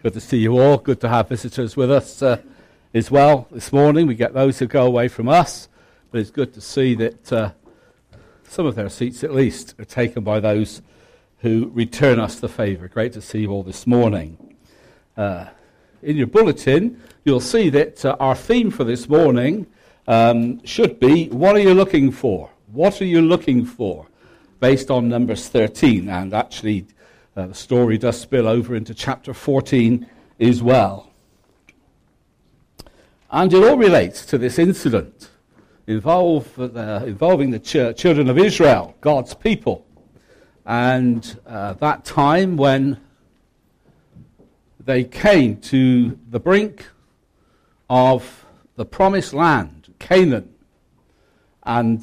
Good to see you all. Good to have visitors with us as well this morning. We get those who go away from us, but it's good to see that some of their seats, at least, are taken by those who return us the favour. Great to see you all this morning. In your bulletin, you'll see that our theme for this morning should be, what are you looking for? What are you looking for? Based on Numbers 13, and actually the story does spill over into chapter 14 as well. And it all relates to this incident involving the children of Israel, God's people. And that time when they came to the brink of the promised land, Canaan, and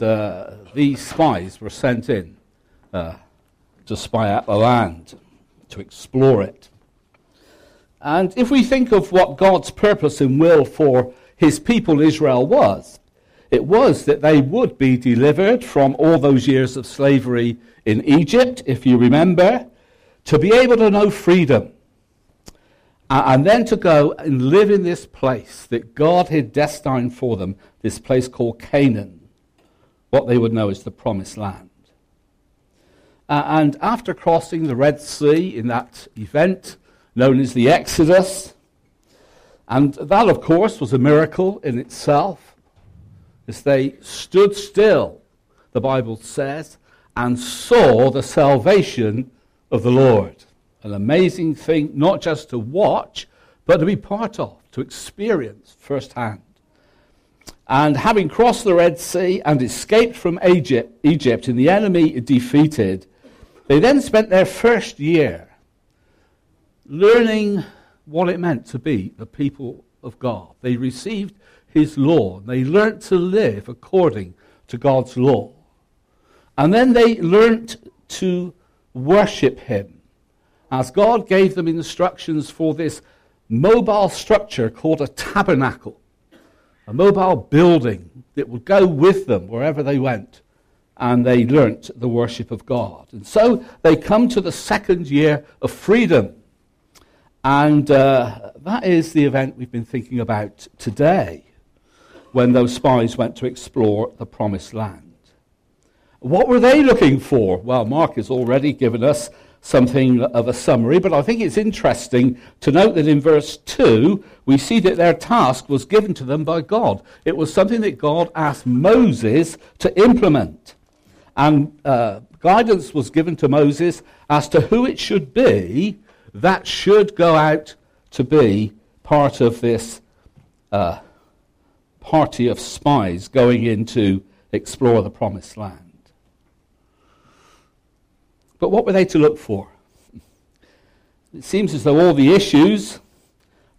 these spies were sent in to spy out the land, to explore it. And if we think of what God's purpose and will for his people Israel was, it was that they would be delivered from all those years of slavery in Egypt, if you remember, to be able to know freedom, and then to go and live in this place that God had destined for them, this place called Canaan, what they would know as the Promised Land. And after crossing the Red Sea in that event known as the Exodus, and that, of course, was a miracle in itself, as they stood still, the Bible says, and saw the salvation of the Lord. An amazing thing, not just to watch, but to be part of, to experience firsthand. And having crossed the Red Sea and escaped from Egypt, and the enemy defeated, they then spent their first year learning what it meant to be the people of God. They received his law. They learnt to live according to God's law. And then they learnt to worship him, as God gave them instructions for this mobile structure called a tabernacle, a mobile building that would go with them wherever they went, and they learnt the worship of God. And so they come to the second year of freedom, and that is the event we've been thinking about today, when those spies went to explore the Promised Land. What were they looking for? Well, Mark has already given us something of a summary, but I think it's interesting to note that in verse 2, we see that their task was given to them by God. It was something that God asked Moses to implement. And guidance was given to Moses as to who it should be that should go out to be part of this party of spies going in to explore the Promised Land. But what were they to look for? It seems as though all the issues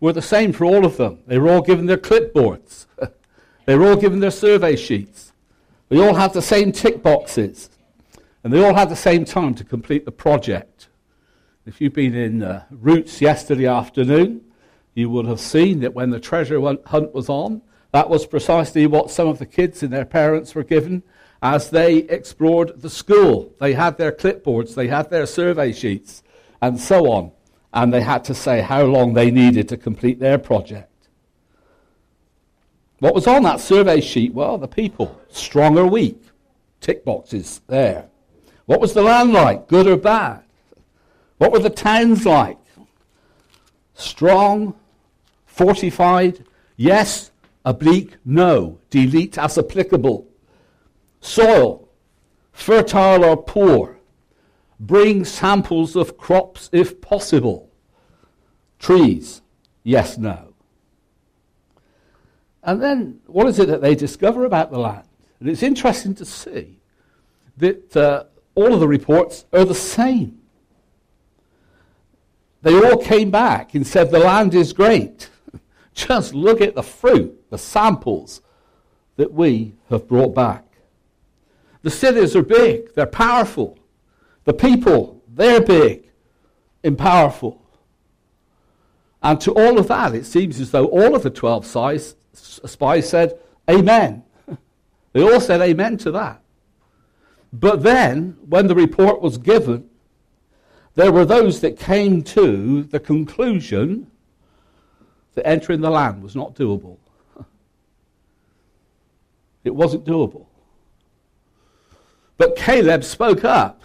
were the same for all of them. They were all given their clipboards. They were all given their survey sheets. They all had the same tick boxes. And they all had the same time to complete the project. If you've been in Roots yesterday afternoon, you would have seen that when the treasure hunt was on, that was precisely what some of the kids and their parents were given as they explored the school. They had their clipboards, they had their survey sheets, and so on. And they had to say how long they needed to complete their project. What was on that survey sheet? Well, the people, strong or weak. Tick boxes there. What was the land like? Good or bad? What were the towns like? Strong, fortified, yes, oblique, no, delete as applicable. Soil, fertile or poor. Bring samples of crops if possible. Trees, yes, no. And then what is it that they discover about the land? And it's interesting to see that all of the reports are the same. They all came back and said the land is great. Just look at the fruit, the samples that we have brought back. The cities are big, they're powerful. The people, they're big and powerful. And to all of that, it seems as though all of the 12 spies said, amen. They all said amen to that. But then, when the report was given, there were those that came to the conclusion that entering the land was not doable. It wasn't doable. But Caleb spoke up,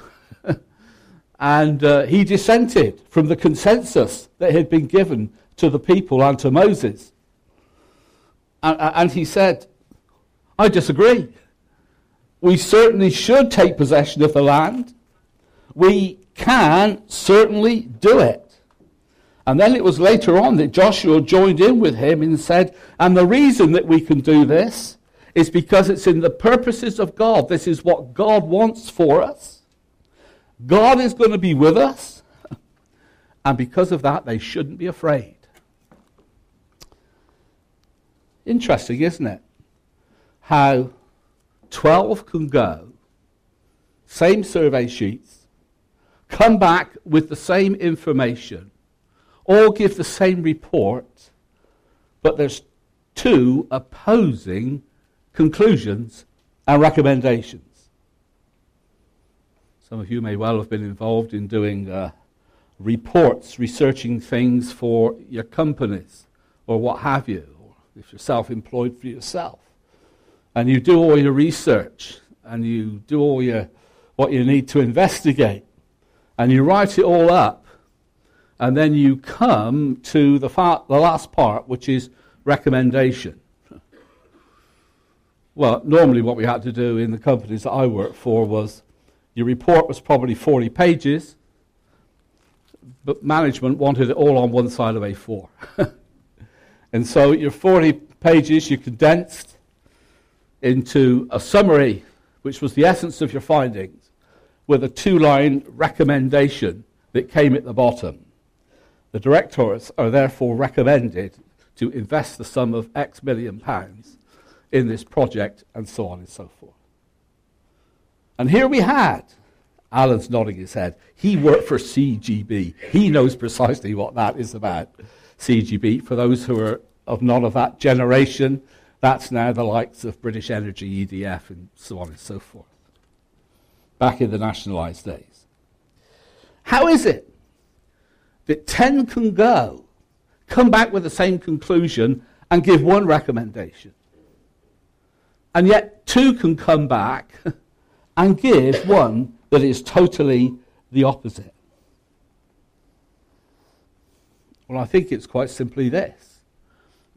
and he dissented from the consensus that had been given to the people and to Moses. And he said, I disagree. We certainly should take possession of the land. We can certainly do it. And then it was later on that Joshua joined in with him and said, and the reason that we can do this is because it's in the purposes of God. This is what God wants for us. God is going to be with us. And because of that, they shouldn't be afraid. Interesting, isn't it? How 12 can go, same survey sheets, come back with the same information, all give the same report, but there's two opposing conclusions and recommendations. Some of you may well have been involved in doing reports, researching things for your companies or what have you, or if you're self-employed for yourself. And you do all your research, and you do all your what you need to investigate, and you write it all up, and then you come to the last part, which is recommendation. Well, normally what we had to do in the companies that I worked for was your report was probably 40 pages, but management wanted it all on one side of A4. And so your 40 pages you condensed into a summary, which was the essence of your findings, with a 2-line recommendation that came at the bottom. The directors are therefore recommended to invest the sum of X million pounds in this project, and so on and so forth. And here we had, Alan's nodding his head, he worked for CGB. He knows precisely what that is about. CGB, for those who are of none of that generation, that's now the likes of British Energy, EDF, and so on and so forth, back in the nationalised days. How is it that 10 can go, come back with the same conclusion, and give one recommendation? And yet 2 can come back and give one that is totally the opposite. Well, I think it's quite simply this.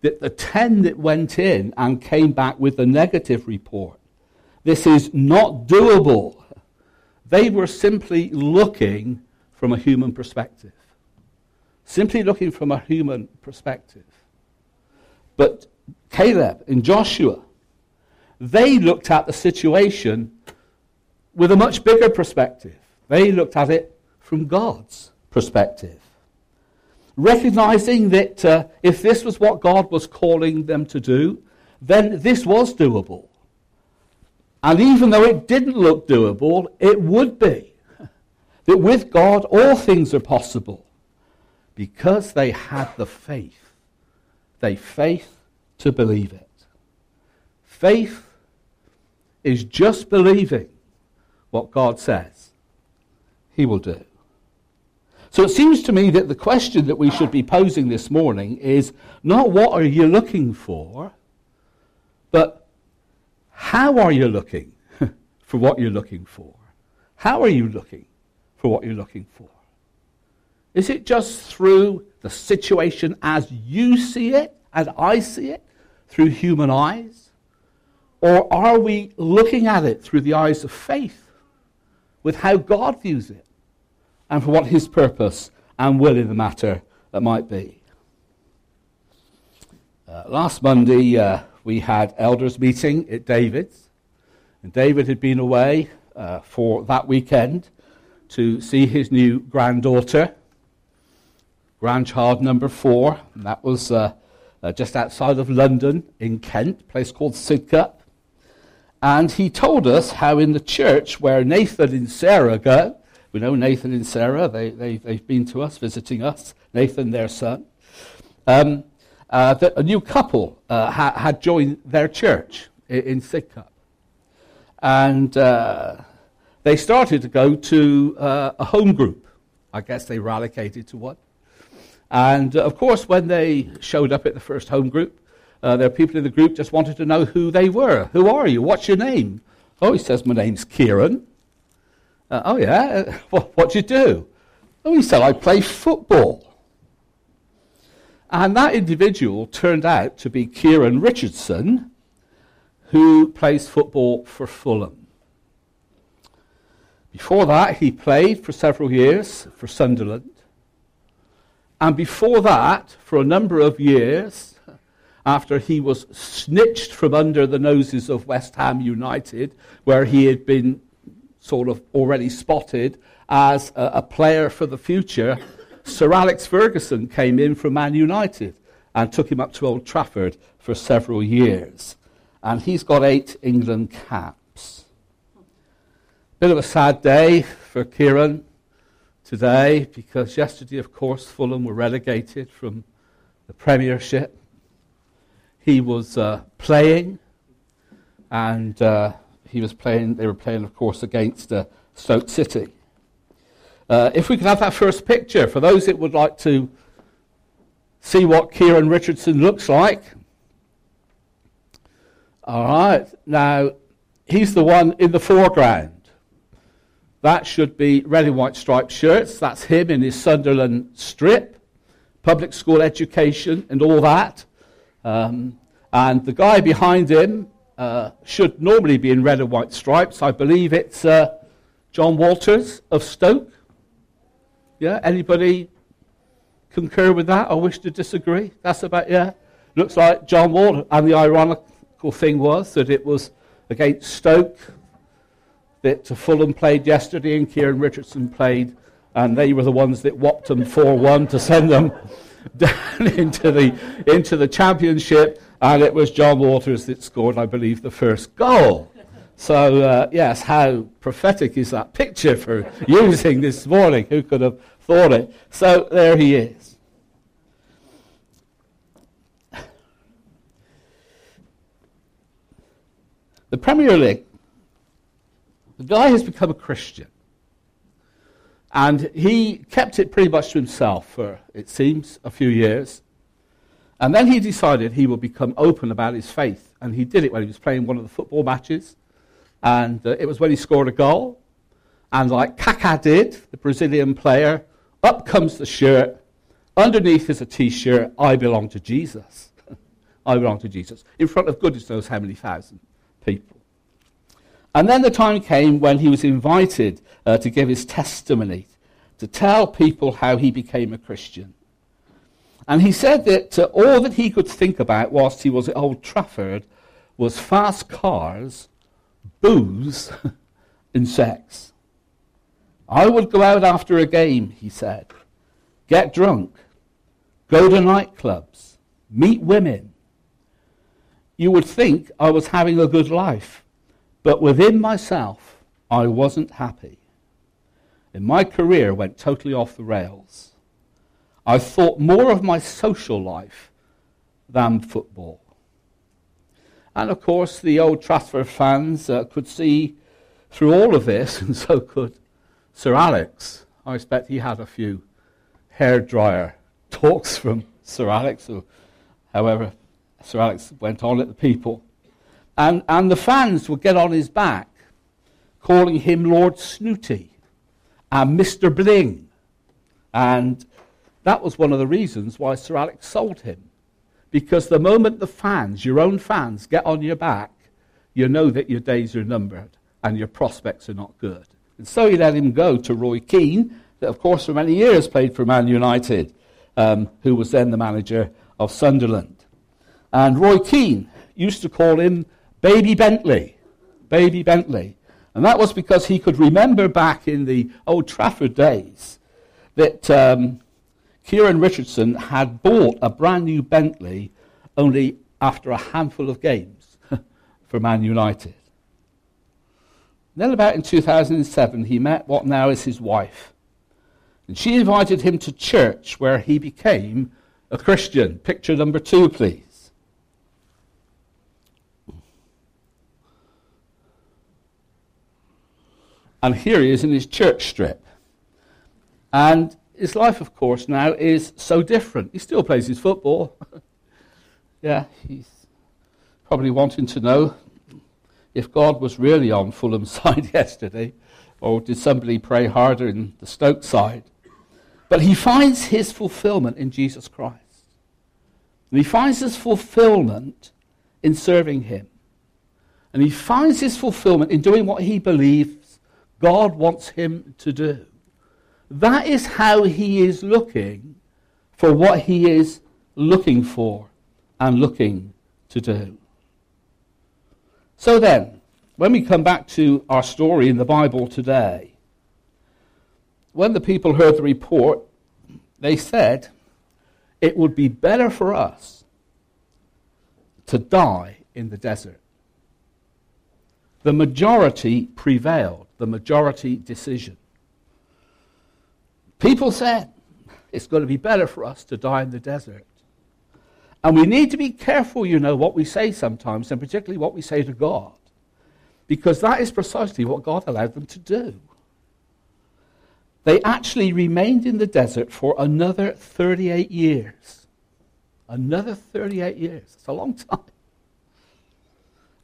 That the 10 that went in and came back with the negative report, this is not doable. They were simply looking from a human perspective. Simply looking from a human perspective. But Caleb and Joshua, they looked at the situation with a much bigger perspective. They looked at it from God's perspective. Recognizing that if this was what God was calling them to do, then this was doable. And even though it didn't look doable, it would be. That with God, all things are possible. Because they had the faith. They faith to believe it. Faith is just believing what God says He will do. So it seems to me that the question that we should be posing this morning is not what are you looking for, but how are you looking for what you're looking for? How are you looking for what you're looking for? Is it just through the situation as you see it, as I see it, through human eyes? Or are we looking at it through the eyes of faith, with how God views it? And for what His purpose and will in the matter that might be. Last Monday, we had elders' meeting at David's. And David had been away for that weekend to see his new granddaughter, grandchild number 4. And that was just outside of London in Kent, a place called Sidcup. And he told us how in the church where Nathan and Sarah go, we know Nathan and Sarah, they've been to us, visiting us, Nathan, their son. A new couple had joined their church in Sidcup. And they started to go to a home group I guess they relegated to one. And, of course, when they showed up at the first home group, there were people in the group just wanted to know who they were. Who are you? What's your name? Oh, he says, my name's Kieran. Oh, yeah? What do you do? Oh, he said, I play football. And that individual turned out to be Kieran Richardson, who plays football for Fulham. Before that, he played for several years for Sunderland. And before that, for a number of years, after he was snitched from under the noses of West Ham United, where he had been sort of already spotted as a player for the future, Sir Alex Ferguson came in from Man United and took him up to Old Trafford for several years. And he's got 8 England caps. Bit of a sad day for Kieran today, because yesterday, of course, Fulham were relegated from the Premiership. He was playing, and they were playing, of course, against Stoke City. If we could have that first picture, for those that would like to see what Kieran Richardson looks like. All right, now, he's the one in the foreground. That should be red and white striped shirts. That's him in his Sunderland strip, public school education and all that. And the guy behind him should normally be in red and white stripes. I believe it's John Walters of Stoke. Yeah, anybody concur with that or wish to disagree? That's about, yeah. Looks like John Walters. And the ironical thing was that it was against Stoke that Fulham played yesterday and Kieran Richardson played, and they were the ones that whopped them 4-1 to send them down into the championship, and it was John Walters that scored, I believe, the first goal. So, yes, how prophetic is that picture for using this morning? Who could have thought it? So there he is. The Premier League. The guy has become a Christian, and he kept it pretty much to himself for, it seems, a few years, and then he decided he would become open about his faith, and he did it when he was playing one of the football matches, and it was when he scored a goal, and like Kaká did, the Brazilian player, up comes the shirt, underneath is a T-shirt, I belong to Jesus, I belong to Jesus, in front of goodness knows how many thousand people. And then the time came when he was invited to give his testimony, to tell people how he became a Christian. And he said that all that he could think about whilst he was at Old Trafford was fast cars, booze, and sex. I would go out after a game, he said, get drunk, go to nightclubs, meet women. You would think I was having a good life. But within myself, I wasn't happy. And my career went totally off the rails. I thought more of my social life than football. And of course, the Old Trafford fans could see through all of this, and so could Sir Alex. I expect he had a few hairdryer talks from Sir Alex, or however Sir Alex went on at the people. And the fans would get on his back, calling him Lord Snooty and Mr. Bling. And that was one of the reasons why Sir Alex sold him. Because the moment the fans, your own fans, get on your back, you know that your days are numbered and your prospects are not good. And so he let him go to Roy Keane, that of course for many years played for Man United, who was then the manager of Sunderland. And Roy Keane used to call him Baby Bentley. And that was because he could remember back in the Old Trafford days that Kieran Richardson had bought a brand new Bentley only after a handful of games for Man United. Then about in 2007, he met what now is his wife. And she invited him to church where he became a Christian. Picture number 2, please. And here he is in his church strip. And his life, of course, now is so different. He still plays his football. Yeah, he's probably wanting to know if God was really on Fulham's side yesterday, or did somebody pray harder in the Stoke side. But he finds his fulfillment in Jesus Christ. And he finds his fulfillment in serving him. And he finds his fulfillment in doing what he believes God wants him to do. That is how he is looking for what he is looking for and looking to do. So then, when we come back to our story in the Bible today, when the people heard the report, they said, it would be better for us to die in the desert. The majority prevailed, the majority decision. People said, it's going to be better for us to die in the desert. And we need to be careful, you know, what we say sometimes, and particularly what we say to God, because that is precisely what God allowed them to do. They actually remained in the desert for another 38 years. Another 38 years. It's a long time.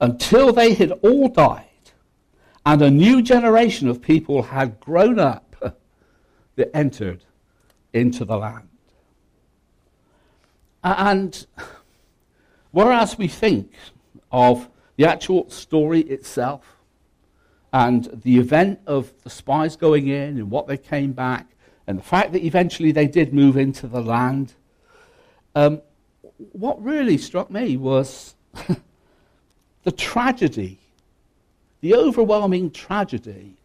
Until they had all died, and a new generation of people had grown up that entered into the land. And whereas we think of the actual story itself and the event of the spies going in and what they came back and the fact that eventually they did move into the land, what really struck me was the tragedy, the overwhelming tragedy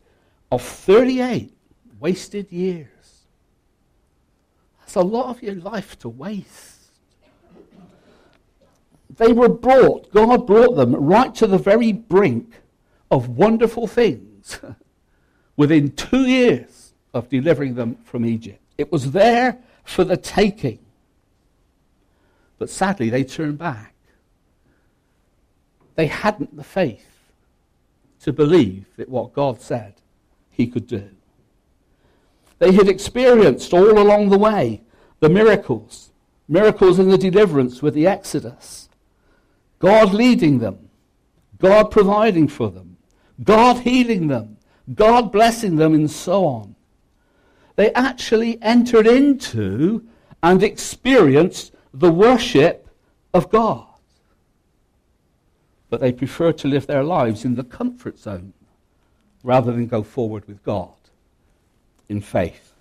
of 38 wasted years. That's a lot of your life to waste. They were brought, God brought them right to the very brink of wonderful things within 2 years of delivering them from Egypt. It was there for the taking. But sadly, they turned back. They hadn't the faith to believe that what God said he could do. They had experienced all along the way the miracles, miracles in the deliverance with the Exodus. God leading them, God providing for them, God healing them, God blessing them, and so on. They actually entered into and experienced the worship of God. But they preferred to live their lives in the comfort zone rather than go forward with God in faith.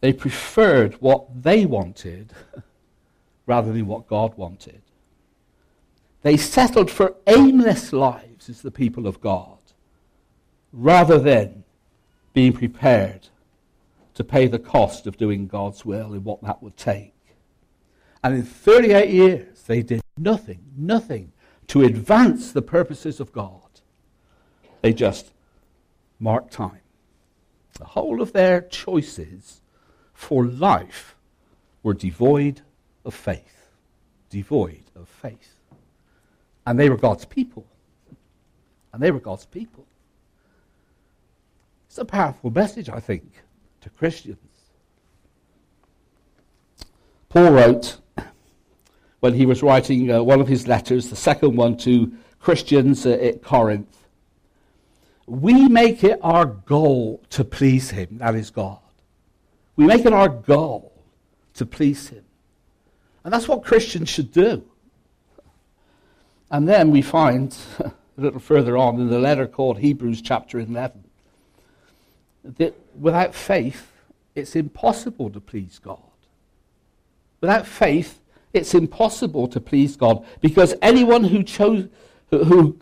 They preferred what they wanted rather than what God wanted. They settled for aimless lives as the people of God, rather than being prepared to pay the cost of doing God's will and what that would take. And in 38 years, they did nothing to advance the purposes of God. They just marked time. The whole of their choices for life were devoid of faith. And they were God's people. It's a powerful message, I think, to Christians. Paul wrote, when he was writing one of his letters, the second one to Christians at Corinth, we make it our goal to please him, that is God. We make it our goal to please him. And that's what Christians should do. And then we find, a little further on in the letter called Hebrews chapter 11, that without faith, it's impossible to please God. Without faith, it's impossible to please God, because anyone who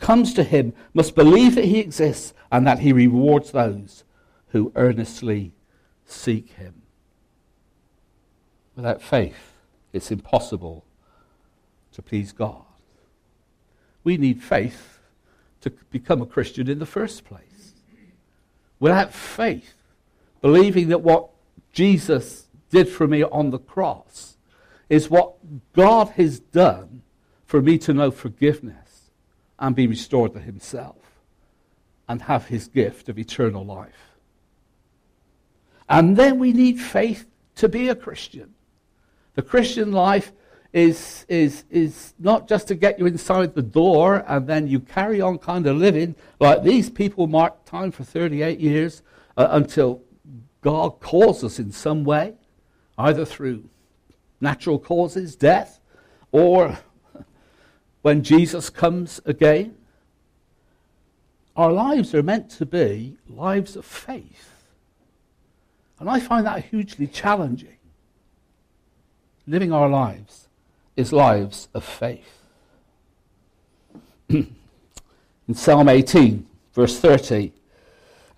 comes to him must believe that he exists and that he rewards those who earnestly seek him. Without faith, it's impossible to please God. We need faith to become a Christian in the first place. Without faith, believing that what Jesus did for me on the cross is what God has done for me to know forgiveness and be restored to himself and have his gift of eternal life. And then we need faith to be a Christian. The Christian life is not just to get you inside the door and then you carry on kind of living like these people marked time for 38 years until God calls us in some way, either through natural causes, death, or when Jesus comes again. Our lives are meant to be lives of faith. And I find that hugely challenging. Living our lives is lives of faith. In Psalm 18, verse 30,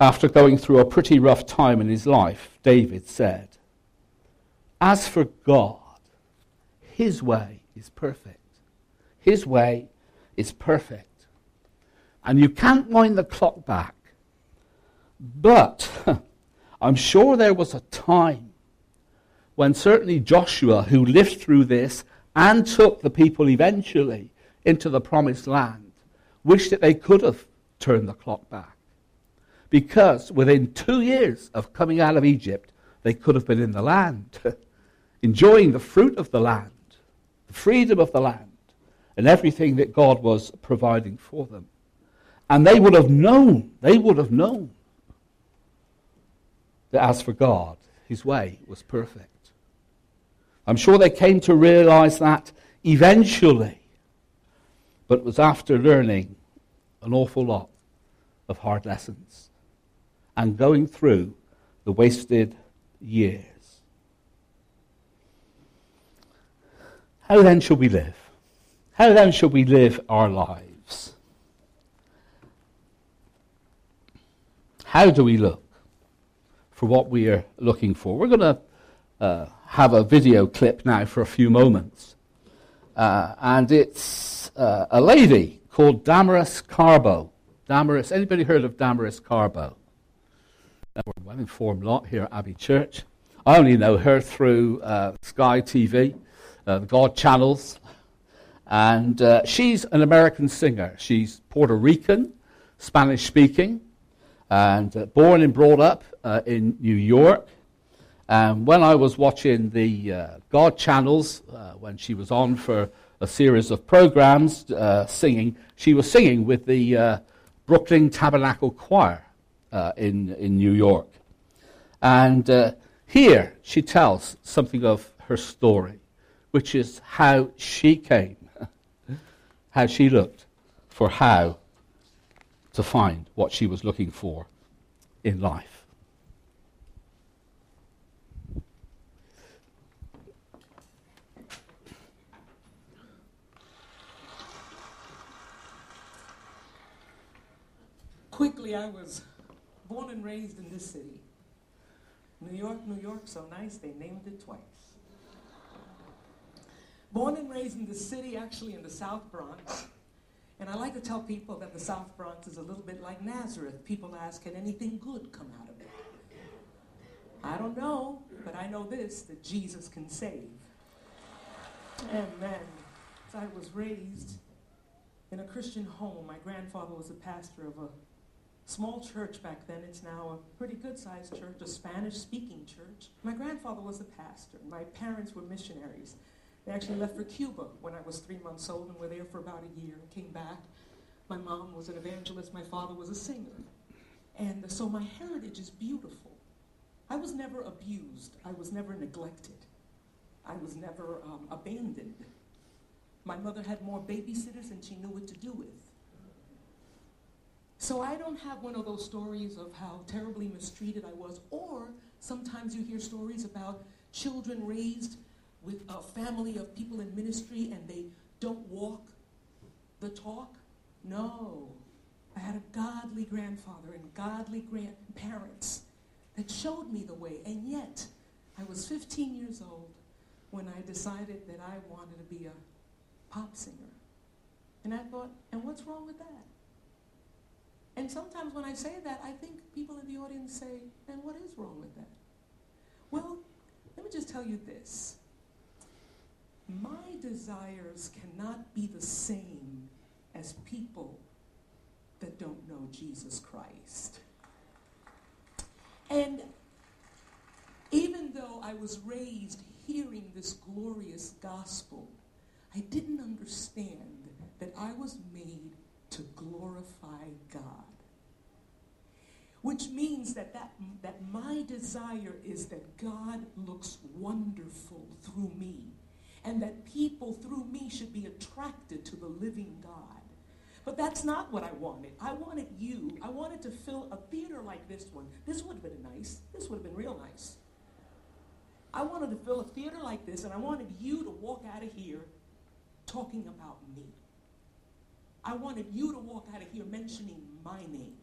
after going through a pretty rough time in his life, David said, "As for God, his way is perfect." His way is perfect. And you can't wind the clock back. But I'm sure there was a time when certainly Joshua, who lived through this and took the people eventually into the promised land, wished that they could have turned the clock back. Because within 2 years of coming out of Egypt, they could have been in the land, enjoying the fruit of the land, the freedom of the land, and everything that God was providing for them. And they would have known, that as for God, his way was perfect. I'm sure they came to realize that eventually, but it was after learning an awful lot of hard lessons and going through the wasted years. How then shall we live? How then shall we live our lives? How do we look for what we are looking for? We're going to have a video clip now for a few moments. And it's a lady called Damaris Carbo. Damaris, anybody heard of Damaris Carbo? We're a well-informed lot here at Abbey Church. I only know her through Sky TV, the God channels. And she's an American singer. She's Puerto Rican, Spanish-speaking, and born and brought up in New York. And when I was watching the God channels, when she was on for a series of programs singing, she was singing with the Brooklyn Tabernacle Choir in New York. And here she tells something of her story, which is how she came, how she looked for how to find what she was looking for in life. Quickly, I was born and raised in this city. New York, New York, so nice they named it twice. Born and raised in this city, actually in the South Bronx. And I like to tell people that the South Bronx is a little bit like Nazareth. People ask, can anything good come out of it? I don't know, but I know this, that Jesus can save. Amen. So I was raised in a Christian home. My grandfather was a pastor of a small church back then. It's now a pretty good-sized church, a Spanish-speaking church. My grandfather was a pastor. My parents were missionaries. They actually left for Cuba when I was 3 months old and were there for about a year and came back. My mom was an evangelist. My father was a singer. And so my heritage is beautiful. I was never abused. I was never neglected. I was never abandoned. My mother had more babysitters and she knew what to do with. So I don't have one of those stories of how terribly mistreated I was, or sometimes you hear stories about children raised with a family of people in ministry and they don't walk the talk. No, I had a godly grandfather and godly grandparents that showed me the way, and yet I was 15 years old when I decided that I wanted to be a pop singer. And I thought, and what's wrong with that? And sometimes when I say that, I think people in the audience say, and what is wrong with that? Well, let me just tell you this. My desires cannot be the same as people that don't know Jesus Christ. And though I was raised hearing this glorious gospel, I didn't understand that I was made to glorify God. Which means that my desire is that God looks wonderful through me, and that people through me should be attracted to the living God. But that's not what I wanted. I wanted you. I wanted to fill a theater like this one. This would have been nice. This would have been real nice. I wanted to fill a theater like this, and I wanted you to walk out of here talking about me. I wanted you to walk out of here mentioning my name.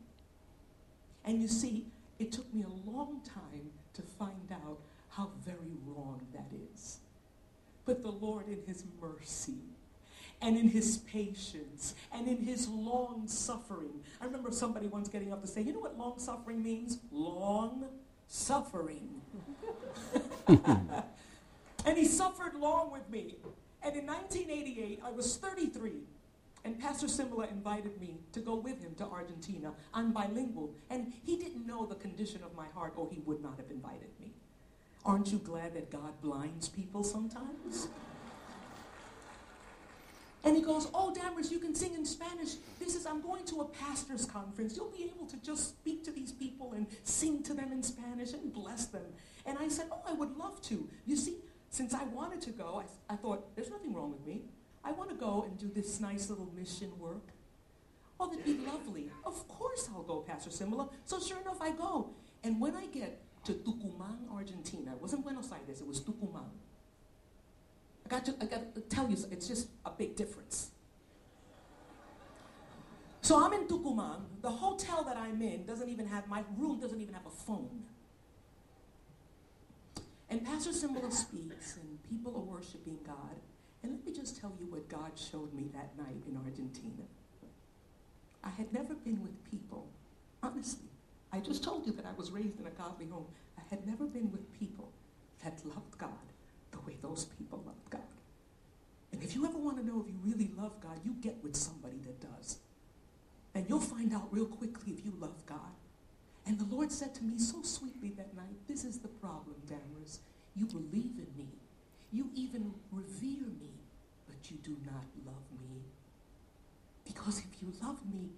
And you see, it took me a long time to find out how very wrong that is. But the Lord, in his mercy, and in his patience, and in his long suffering. I remember somebody once getting up to say, you know what long suffering means? Long suffering. And he suffered long with me. And in 1988, I was 33, and Pastor Simula invited me to go with him to Argentina. I'm bilingual, and he didn't know the condition of my heart, or he would not have invited me. Aren't you glad that God blinds people sometimes? And he goes, oh, Damaris, you can sing in Spanish. I'm going to a pastor's conference. You'll be able to just speak to these people and sing to them in Spanish and bless them. And I said, oh, I would love to. You see, since I wanted to go, I thought, there's nothing wrong with me. I want to go and do this nice little mission work. Oh, that'd be lovely. Of course I'll go, Pastor Simula. So sure enough, I go. And when I get to Tucumán, Argentina, it wasn't Buenos Aires, it was Tucumán. I got to tell you, it's just a big difference. So I'm in Tucumán. The hotel that I'm in doesn't even have, my room doesn't even have a phone. And Pastor Simula speaks, and people are worshiping God. And let me just tell you what God showed me that night in Argentina. I had never been with people. Honestly, I just told you that I was raised in a godly home. I had never been with people that loved God the way those people loved God. And if you ever want to know if you really love God, you get with somebody that does. And you'll find out real quickly if you love God. And the Lord said to me so sweetly that night, this is the problem, Damaris. You believe in me. You even revere me, but you do not love me. Because if you love me,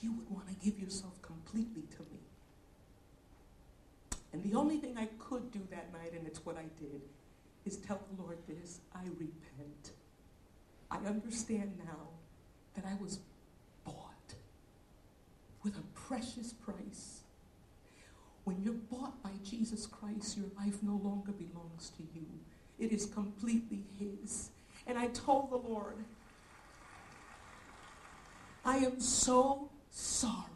you would want to give yourself completely to me. And the only thing I could do that night, and it's what I did, is tell the Lord this, I repent. I understand now that I was bought with a precious price. When you're bought by Jesus Christ, your life no longer belongs to you. It is completely his. And I told the Lord, I am so sorry.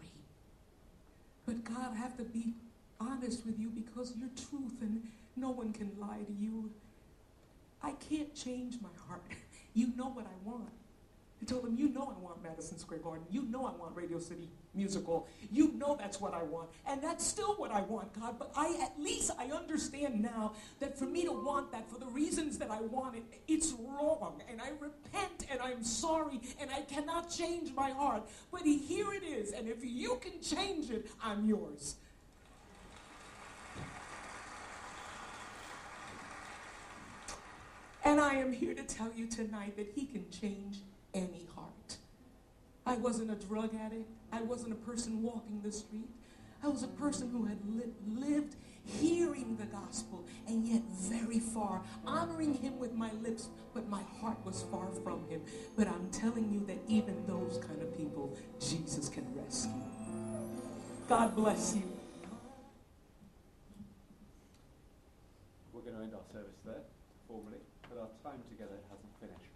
But God, I have to be honest with you because you're truth and no one can lie to you. I can't change my heart. You know what I want. I told him, you know I want Madison Square Garden. You know I want Radio City Musical. You know that's what I want. And that's still what I want, God. But at least I understand now that for me to want that for the reasons that I want it, it's wrong. And I repent and I'm sorry and I cannot change my heart. But here it is. And if you can change it, I'm yours. And I am here to tell you tonight that he can change any heart. I wasn't a drug addict. I wasn't a person walking the street. I was a person who had lived hearing the gospel and yet very far, honoring him with my lips, but my heart was far from him. But I'm telling you that even those kind of people, Jesus can rescue. God bless you. We're going to end our service there, formally, but our time together hasn't finished.